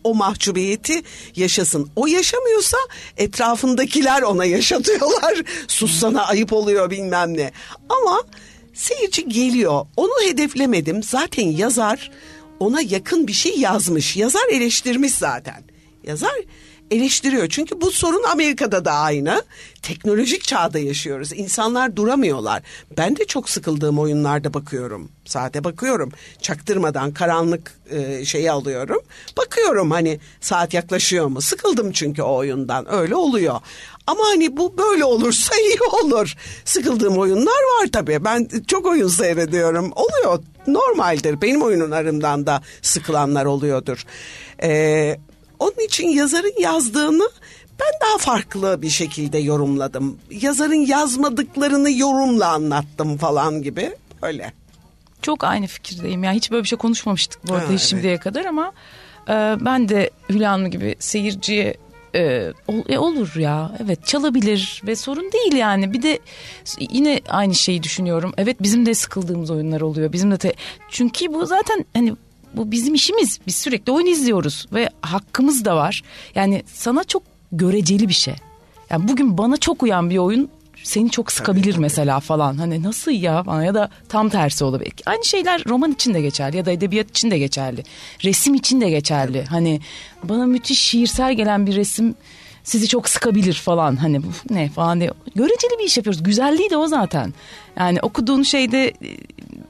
o mahcubiyeti yaşasın. O yaşamıyorsa etrafındakiler ona yaşatıyorlar. Sus sana, ayıp oluyor, bilmem ne. Ama seyirci geliyor. Onu hedeflemedim. Zaten yazar ona yakın bir şey yazmış. Yazar eleştirmiş zaten. Yazar eleştiriyor. Çünkü bu sorun Amerika'da da aynı. Teknolojik çağda yaşıyoruz. İnsanlar duramıyorlar. Ben de çok sıkıldığım oyunlarda bakıyorum. Saate bakıyorum. Çaktırmadan karanlık şeyi alıyorum. Bakıyorum hani saat yaklaşıyor mu? Sıkıldım çünkü o oyundan. Öyle oluyor. Ama hani bu böyle olursa iyi olur. Sıkıldığım oyunlar var tabii. Ben çok oyun seyrediyorum. Oluyor. Normaldir. Benim oyunlarımdan da sıkılanlar oluyordur. Onun için yazarın yazdığını ben daha farklı bir şekilde yorumladım. Yazarın yazmadıklarını yorumla anlattım falan gibi, öyle. Çok aynı fikirdeyim. Yani hiç böyle bir şey konuşmamıştık bu arada hiç şimdiye kadar ama ben de Hülya Hanım gibi seyirciye olur ya, evet, çalabilir ve sorun değil yani. Bir de yine aynı şeyi düşünüyorum. Evet, bizim de sıkıldığımız oyunlar oluyor. Bizim de çünkü bu zaten hani bu bizim işimiz. Biz sürekli oyun izliyoruz ve hakkımız da var. Yani sana çok göreceli bir şey. Yani bugün bana çok uyan bir oyun seni çok sıkabilir mesela falan. Hani nasıl ya bana, ya da tam tersi olabilir. Aynı şeyler roman için de geçerli ya da edebiyat için de geçerli. Resim için de geçerli. Evet. Hani bana müthiş şiirsel gelen bir resim sizi çok sıkabilir falan, hani ne falan diye. Göreceli bir iş yapıyoruz. Güzelliği de o zaten. Yani okuduğun şeyde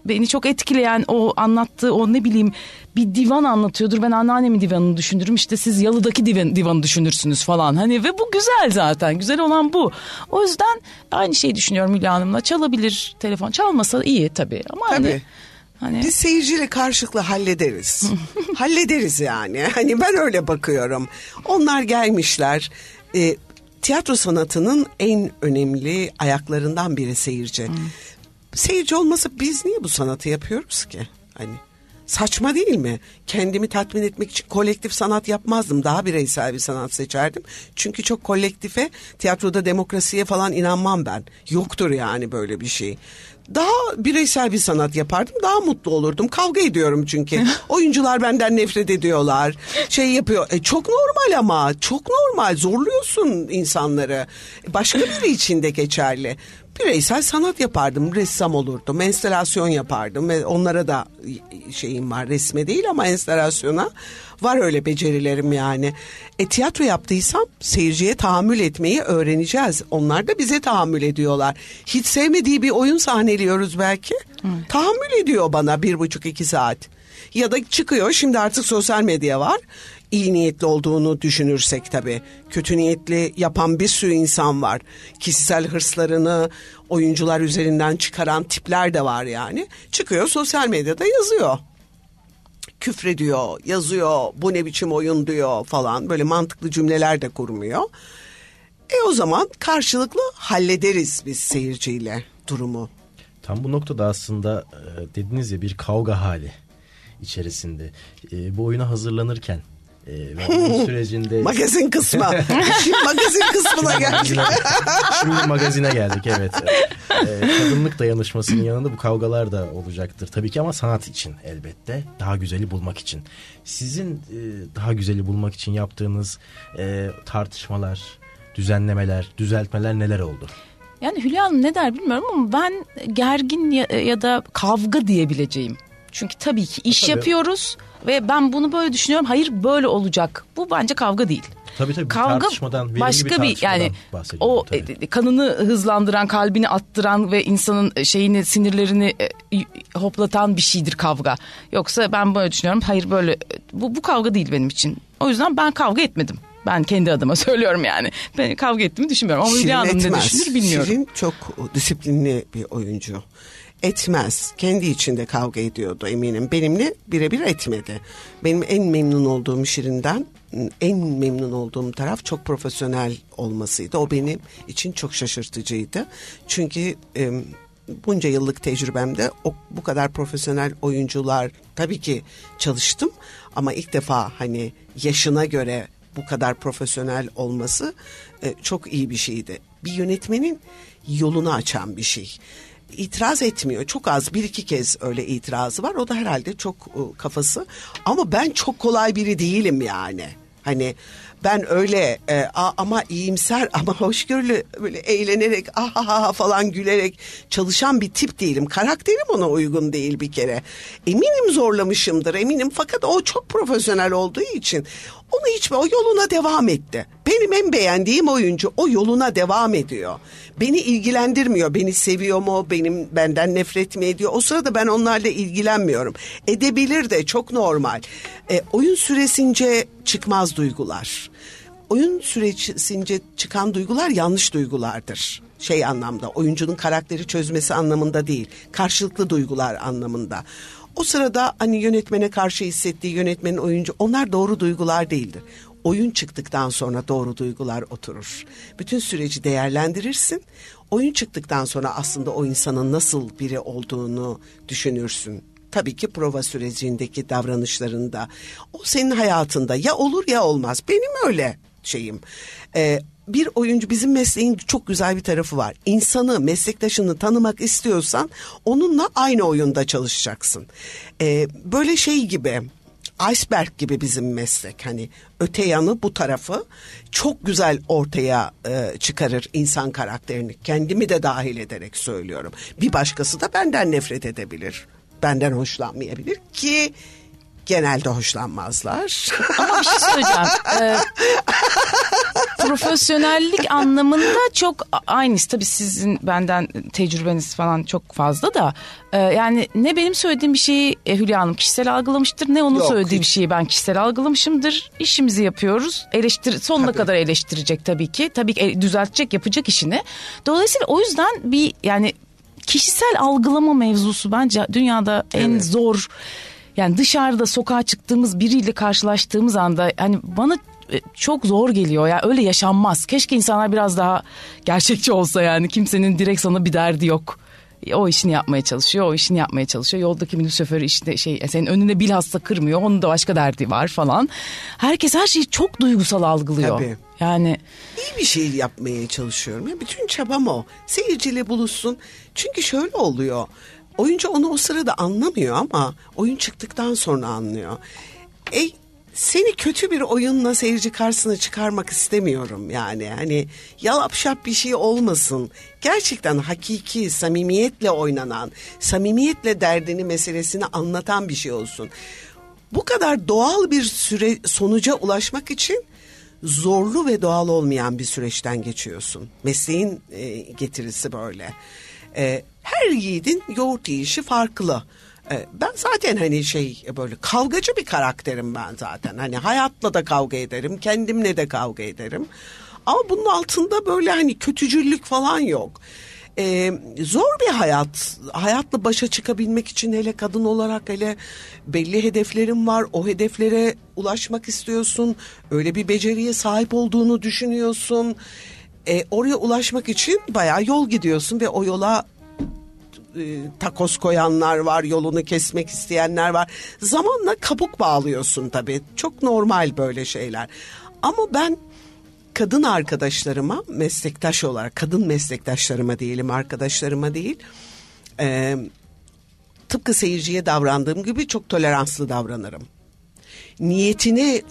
beni çok etkileyen, o anlattığı, o ne bileyim bir divan anlatıyordur. Ben anneannemin divanını düşünürüm. İşte siz Yalı'daki divanı düşünürsünüz falan. Hani ve bu güzel zaten. Güzel olan bu. O yüzden aynı şeyi düşünüyorum Hülya Hanım'la. Çalabilir telefon. Çalmasa iyi tabii. Ama tabii. Hani... Biz seyirciyle karşılıklı hallederiz. Hallederiz yani. Hani ben öyle bakıyorum. Onlar gelmişler. Tiyatro sanatının en önemli ayaklarından biri seyirci. Seyirci olmasa biz niye bu sanatı yapıyoruz ki? Hani saçma değil mi? Kendimi tatmin etmek için kolektif sanat yapmazdım. Daha bireysel bir sanat seçerdim. Çünkü çok kolektife, tiyatroda demokrasiye falan inanmam ben. Yoktur yani böyle bir şey. Daha bireysel bir sanat yapardım. Daha mutlu olurdum. Kavga ediyorum çünkü. Oyuncular benden nefret ediyorlar. Şey yapıyor. Çok normal ama. Çok normal. Zorluyorsun insanları. Başka biri için de geçerli. Bireysel sanat yapardım, ressam olurdum, enstalasyon yapardım. Onlara da şeyim var, resme değil ama enstalasyona var öyle becerilerim yani. Tiyatro yaptıysam seyirciye tahammül etmeyi öğreneceğiz. Onlar da bize tahammül ediyorlar. Hiç sevmediği bir oyun sahneliyoruz belki. Tahammül ediyor bana 1,5-2 saat. Ya da çıkıyor, şimdi artık sosyal medya var. İyi niyetli olduğunu düşünürsek tabii. Kötü niyetli yapan bir sürü insan var. Kişisel hırslarını oyuncular üzerinden çıkaran tipler de var yani. Çıkıyor sosyal medyada yazıyor. Küfrediyor, yazıyor, bu ne biçim oyun diyor falan. Böyle mantıklı cümleler de kurmuyor. O zaman karşılıklı hallederiz biz seyirciyle durumu. Tam bu noktada aslında dediniz ya, bir kavga hali içerisinde. Bu oyuna hazırlanırken ve sürecinde... Magazin kısmı. Şimdi magazine geldik. Evet. kadınlık dayanışmasının yanında bu kavgalar da olacaktır tabii ki, ama sanat için elbette, daha güzeli bulmak için. Sizin daha güzeli bulmak için yaptığınız tartışmalar, düzenlemeler, düzeltmeler neler oldu? Yani Hülya Hanım ne der bilmiyorum ama ben gergin ya da kavga diyebileceğim. Çünkü tabii ki iş yapıyoruz ve ben bunu böyle düşünüyorum. Hayır, böyle olacak. Bu bence kavga değil. Tabii tabii, kavga tartışmadan, başka bir yani o tabii. Kanını hızlandıran, kalbini attıran ve insanın şeyini, sinirlerini hoplatan bir şeydir kavga. Yoksa ben böyle düşünüyorum. Hayır, böyle bu kavga değil benim için. O yüzden ben kavga etmedim. Ben kendi adıma söylüyorum yani. Ben kavga ettiğimi düşünmüyorum. Ama Hülya Hanım ne düşünür bilmiyorum. Şirin çok disiplinli bir oyuncu. Etmez. Kendi içinde kavga ediyordu eminim. Benimle birebir etmedi. Benim en memnun olduğum Şirin'den, en memnun olduğum taraf çok profesyonel olmasıydı. O benim için çok şaşırtıcıydı. Çünkü bunca yıllık tecrübemde bu kadar profesyonel oyuncular tabii ki çalıştım. Ama ilk defa hani yaşına göre bu kadar profesyonel olması çok iyi bir şeydi. Bir yönetmenin yolunu açan bir şey. İtiraz etmiyor. Çok az, bir iki kez öyle itirazı var. O da herhalde çok kafası. Ama ben çok kolay biri değilim yani. Hani ben öyle ama iyimser, ama hoşgörülü, böyle eğlenerek falan gülerek çalışan bir tip değilim. Karakterim ona uygun değil bir kere. Eminim zorlamışımdır, eminim. Fakat o çok profesyonel olduğu için onu hiç, o yoluna devam etti. Benim en beğendiğim oyuncu o yoluna devam ediyor. Beni ilgilendirmiyor. Beni seviyor mu? Benden nefret mi ediyor? O sırada ben onlarla ilgilenmiyorum. Edebilir de, çok normal. Oyun süresince çıkmaz duygular. Oyun süresince çıkan duygular yanlış duygulardır. Şey anlamda, oyuncunun karakteri çözmesi anlamında değil. Karşılıklı duygular anlamında. O sırada hani yönetmene karşı hissettiği, yönetmenin oyuncu, onlar doğru duygular değildir. Oyun çıktıktan sonra doğru duygular oturur. Bütün süreci değerlendirirsin. Oyun çıktıktan sonra aslında o insanın nasıl biri olduğunu düşünürsün. Tabii ki prova sürecindeki davranışlarında. O senin hayatında ya olur ya olmaz. Benim öyle şeyim. Bir oyuncu, bizim mesleğin çok güzel bir tarafı var. İnsanı, meslektaşını tanımak istiyorsan onunla aynı oyunda çalışacaksın. Böyle şey gibi, iceberg gibi bizim meslek. Hani öte yanı, bu tarafı çok güzel ortaya çıkarır insan karakterini. Kendimi de dahil ederek söylüyorum. Bir başkası da benden nefret edebilir. Benden hoşlanmayabilir ki genelde hoşlanmazlar. Ama bir şey söyleyeceğim. Profesyonellik anlamında çok aynısı. Tabii sizin benden tecrübeniz falan çok fazla da. Yani ne benim söylediğim bir şeyi Hülya Hanım kişisel algılamıştır, ne onun söylediği bir şeyi ben kişisel algılamışımdır. İşimizi yapıyoruz. Sonuna kadar eleştirecek tabii ki. Tabii ki düzeltecek, yapacak işini. Dolayısıyla o yüzden bir yani kişisel algılama mevzusu bence dünyada en zor. Yani dışarıda sokağa çıktığımız biriyle karşılaştığımız anda hani bana çok zor geliyor ya, öyle yaşanmaz. Keşke insanlar biraz daha gerçekçi olsa yani, kimsenin direkt sana bir derdi yok. O işini yapmaya çalışıyor. Yoldaki minibüs şoförü işte senin önüne bilhassa kırmıyor. Onun da başka derdi var falan. Herkes her şeyi çok duygusal algılıyor. Tabii. Yani iyi bir şey yapmaya çalışıyorum. Ya bütün çabam o. Seyirciyle buluşsun. Çünkü şöyle oluyor. Oyuncu onu o sırada anlamıyor ama oyun çıktıktan sonra anlıyor. Seni kötü bir oyunla seyirci karşısına çıkarmak istemiyorum yani. Hani yalapşap bir şey olmasın. Gerçekten hakiki, samimiyetle oynanan, samimiyetle derdini, meselesini anlatan bir şey olsun. Bu kadar doğal bir sonuca ulaşmak için zorlu ve doğal olmayan bir süreçten geçiyorsun. Mesleğin getirisi böyle. Her yiğidin yoğurt yiyişi farklı. Ben zaten hani böyle kavgacı bir karakterim ben zaten. Hani hayatla da kavga ederim, kendimle de kavga ederim. Ama bunun altında böyle hani kötücüllük falan yok. Zor bir hayat. Hayatla başa çıkabilmek için, hele kadın olarak, hele belli hedeflerim var. O hedeflere ulaşmak istiyorsun. Öyle bir beceriye sahip olduğunu düşünüyorsun. Oraya ulaşmak için bayağı yol gidiyorsun ve o yola takoz koyanlar var, yolunu kesmek isteyenler var. Zamanla kabuk bağlıyorsun tabii. Çok normal böyle şeyler. Ama ben kadın arkadaşlarıma, meslektaş olarak kadın meslektaşlarıma diyelim, arkadaşlarıma değil, tıpkı seyirciye davrandığım gibi çok toleranslı davranırım. Niyetini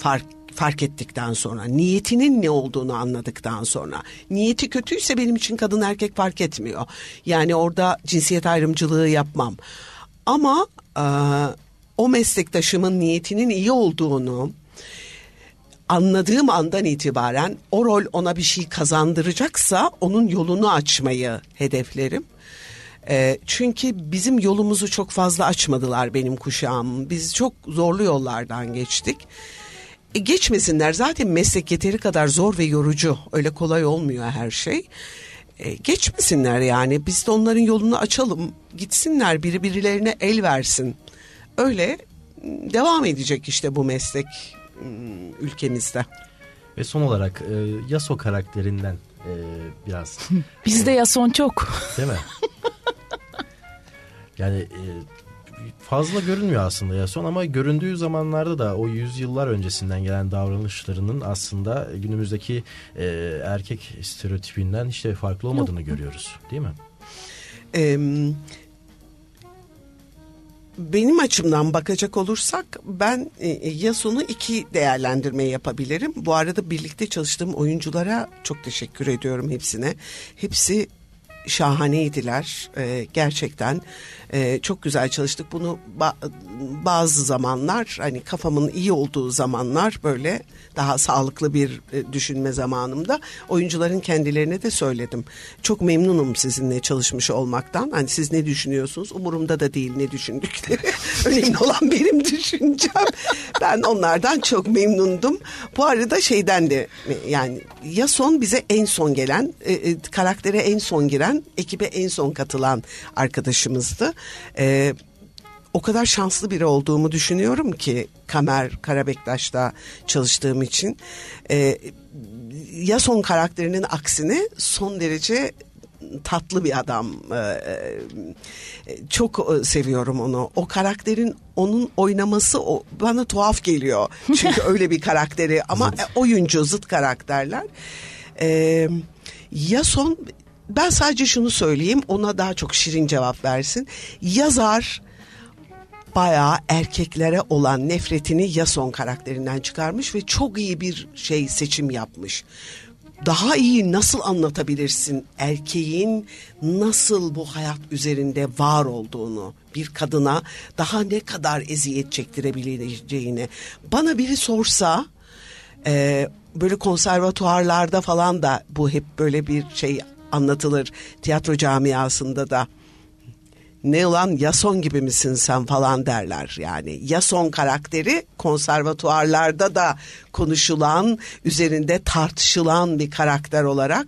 fark ettikten sonra, niyetinin ne olduğunu anladıktan sonra, niyeti kötüyse benim için kadın erkek fark etmiyor. Yani orada cinsiyet ayrımcılığı yapmam. Ama o meslektaşımın niyetinin iyi olduğunu anladığım andan itibaren o rol ona bir şey kazandıracaksa onun yolunu açmayı hedeflerim. Çünkü bizim yolumuzu çok fazla açmadılar benim kuşağım. Biz çok zorlu yollardan geçtik. Geçmesinler, zaten meslek yeteri kadar zor ve yorucu. Öyle kolay olmuyor her şey. Geçmesinler yani, biz de onların yolunu açalım. Gitsinler, birbirlerine el versin. Öyle devam edecek işte bu meslek ülkemizde. Ve son olarak Yaso karakterinden biraz. Bizde Yason çok. Değil mi? Yani fazla görünmüyor aslında Yason, ama göründüğü zamanlarda da o yüzyıllar öncesinden gelen davranışlarının aslında günümüzdeki erkek stereotipinden hiç de farklı olmadığını görüyoruz. Değil mi? Benim açımdan bakacak olursak ben Yason'u iki değerlendirme yapabilirim. Bu arada birlikte çalıştığım oyunculara çok teşekkür ediyorum hepsine. Hepsi şahaneydiler. Gerçekten çok güzel çalıştık. Bunu bazı zamanlar, hani kafamın iyi olduğu zamanlar, böyle daha sağlıklı bir düşünme zamanımda oyuncuların kendilerine de söyledim. Çok memnunum sizinle çalışmış olmaktan. Hani siz ne düşünüyorsunuz? Umurumda da değil ne düşündükleri. Önemli olan benim düşüncem. Ben onlardan çok memnundum. Bu arada şeyden de, yani Yason bize en son gelen, karaktere en son giren, ekibe en son katılan arkadaşımızdı. O kadar şanslı biri olduğumu düşünüyorum ki Kamer Karabektaş'ta çalıştığım için. Yason karakterinin aksine son derece tatlı bir adam. Çok seviyorum onu. O karakterin, onun oynaması bana tuhaf geliyor. Çünkü öyle bir karakteri, ama oyuncu zıt karakterler. Yason, ben sadece şunu söyleyeyim, ona daha çok Şirin cevap versin. Yazar bayağı erkeklere olan nefretini Yason karakterinden çıkarmış ve çok iyi bir şey seçim yapmış. Daha iyi nasıl anlatabilirsin erkeğin nasıl bu hayat üzerinde var olduğunu, bir kadına daha ne kadar eziyet çektirebileceğini. Bana biri sorsa, böyle konservatuarlarda falan da bu hep böyle bir şey anlatılır tiyatro camiasında da, ne lan Yason gibi misin sen falan derler. Yani Yason karakteri konservatuarlarda da konuşulan, üzerinde tartışılan bir karakter olarak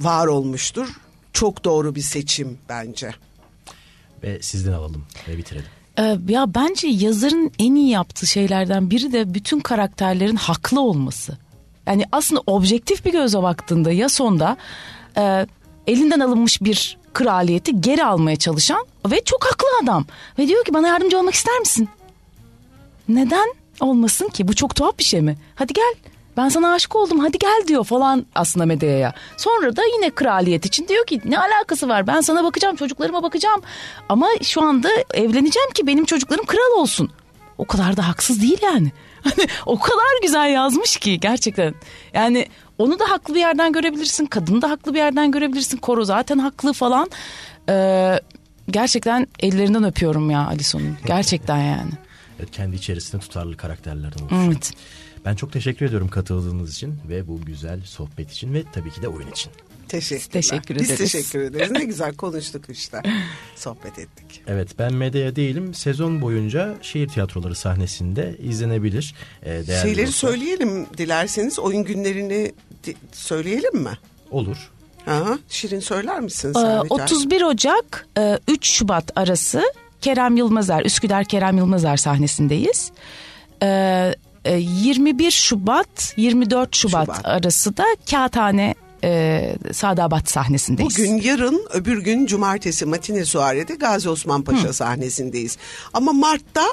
var olmuştur. Çok doğru bir seçim bence. Ve sizden alalım ve bitirelim. Ya bence yazarın en iyi yaptığı şeylerden biri de bütün karakterlerin haklı olması. Yani aslında objektif bir gözle baktığında Yason'da elinden alınmış bir kraliyeti geri almaya çalışan ve çok haklı adam. Ve diyor ki, bana yardımcı olmak ister misin? Neden olmasın ki? Bu çok tuhaf bir şey mi? Hadi gel, ben sana aşık oldum, hadi gel diyor falan aslında Medea'ya. Sonra da yine kraliyet için diyor ki, ne alakası var, ben sana bakacağım, çocuklarıma bakacağım. Ama şu anda evleneceğim ki benim çocuklarım kral olsun. O kadar da haksız değil yani. O kadar güzel yazmış ki gerçekten. Yani onu da haklı bir yerden görebilirsin, kadını da haklı bir yerden görebilirsin, koro zaten haklı falan. Gerçekten ellerinden öpüyorum ya Alison'un. Gerçekten yani. Evet, kendi içerisinde tutarlı karakterlerden oluşuyor. Evet. Ben çok teşekkür ediyorum katıldığınız için ve bu güzel sohbet için ve tabii ki de oyun için. Teşekkür ederiz. Biz teşekkür ederiz. Ne güzel konuştuk işte. Sohbet ettik. Evet, Ben Medea Değilim sezon boyunca şehir tiyatroları sahnesinde izlenebilir. Şeyleri olsa söyleyelim dilerseniz, oyun günlerini söyleyelim mi? Olur. Aha, Şirin söyler misin sen? 31 Ocak 3 Şubat arası Üsküdar Kerem Yılmazer sahnesindeyiz. 21 Şubat 24 Şubat arası da Kağıthane Sadabat sahnesindeyiz. Bugün, yarın, öbür gün cumartesi matine suarede Gazi Osman Paşa sahnesindeyiz. Ama Mart'ta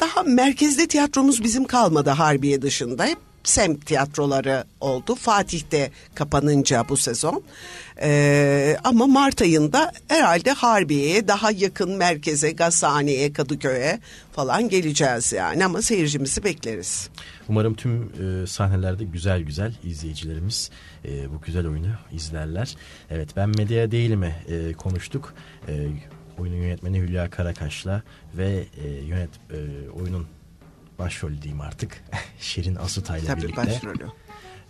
daha merkezde tiyatromuz bizim kalmadı, Harbiye dışında. Hep semt tiyatroları oldu. Fatih'te kapanınca bu sezon. Ama Mart ayında herhalde Harbiye'ye, daha yakın merkeze, Gazhane'ye, Kadıköy'e falan geleceğiz yani. Ama seyircimizi bekleriz. Umarım tüm sahnelerde güzel güzel izleyicilerimiz bu güzel oyunu izlerler. Evet, Ben Medea Değilim'i konuştuk. Oyunun yönetmeni Hülya Karakaş'la ve oyunun başrolü diyeyim artık, Şirin Asutay'la birlikte. Başrolü.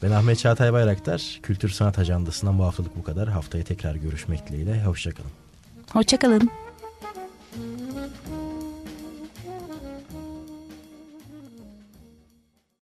Ben Ahmet Çağatay Bayraktar. Kültür Sanat Ajandası'ndan bu haftalık bu kadar. Haftaya tekrar görüşmek dileğiyle. Hoşçakalın. Hoşçakalın.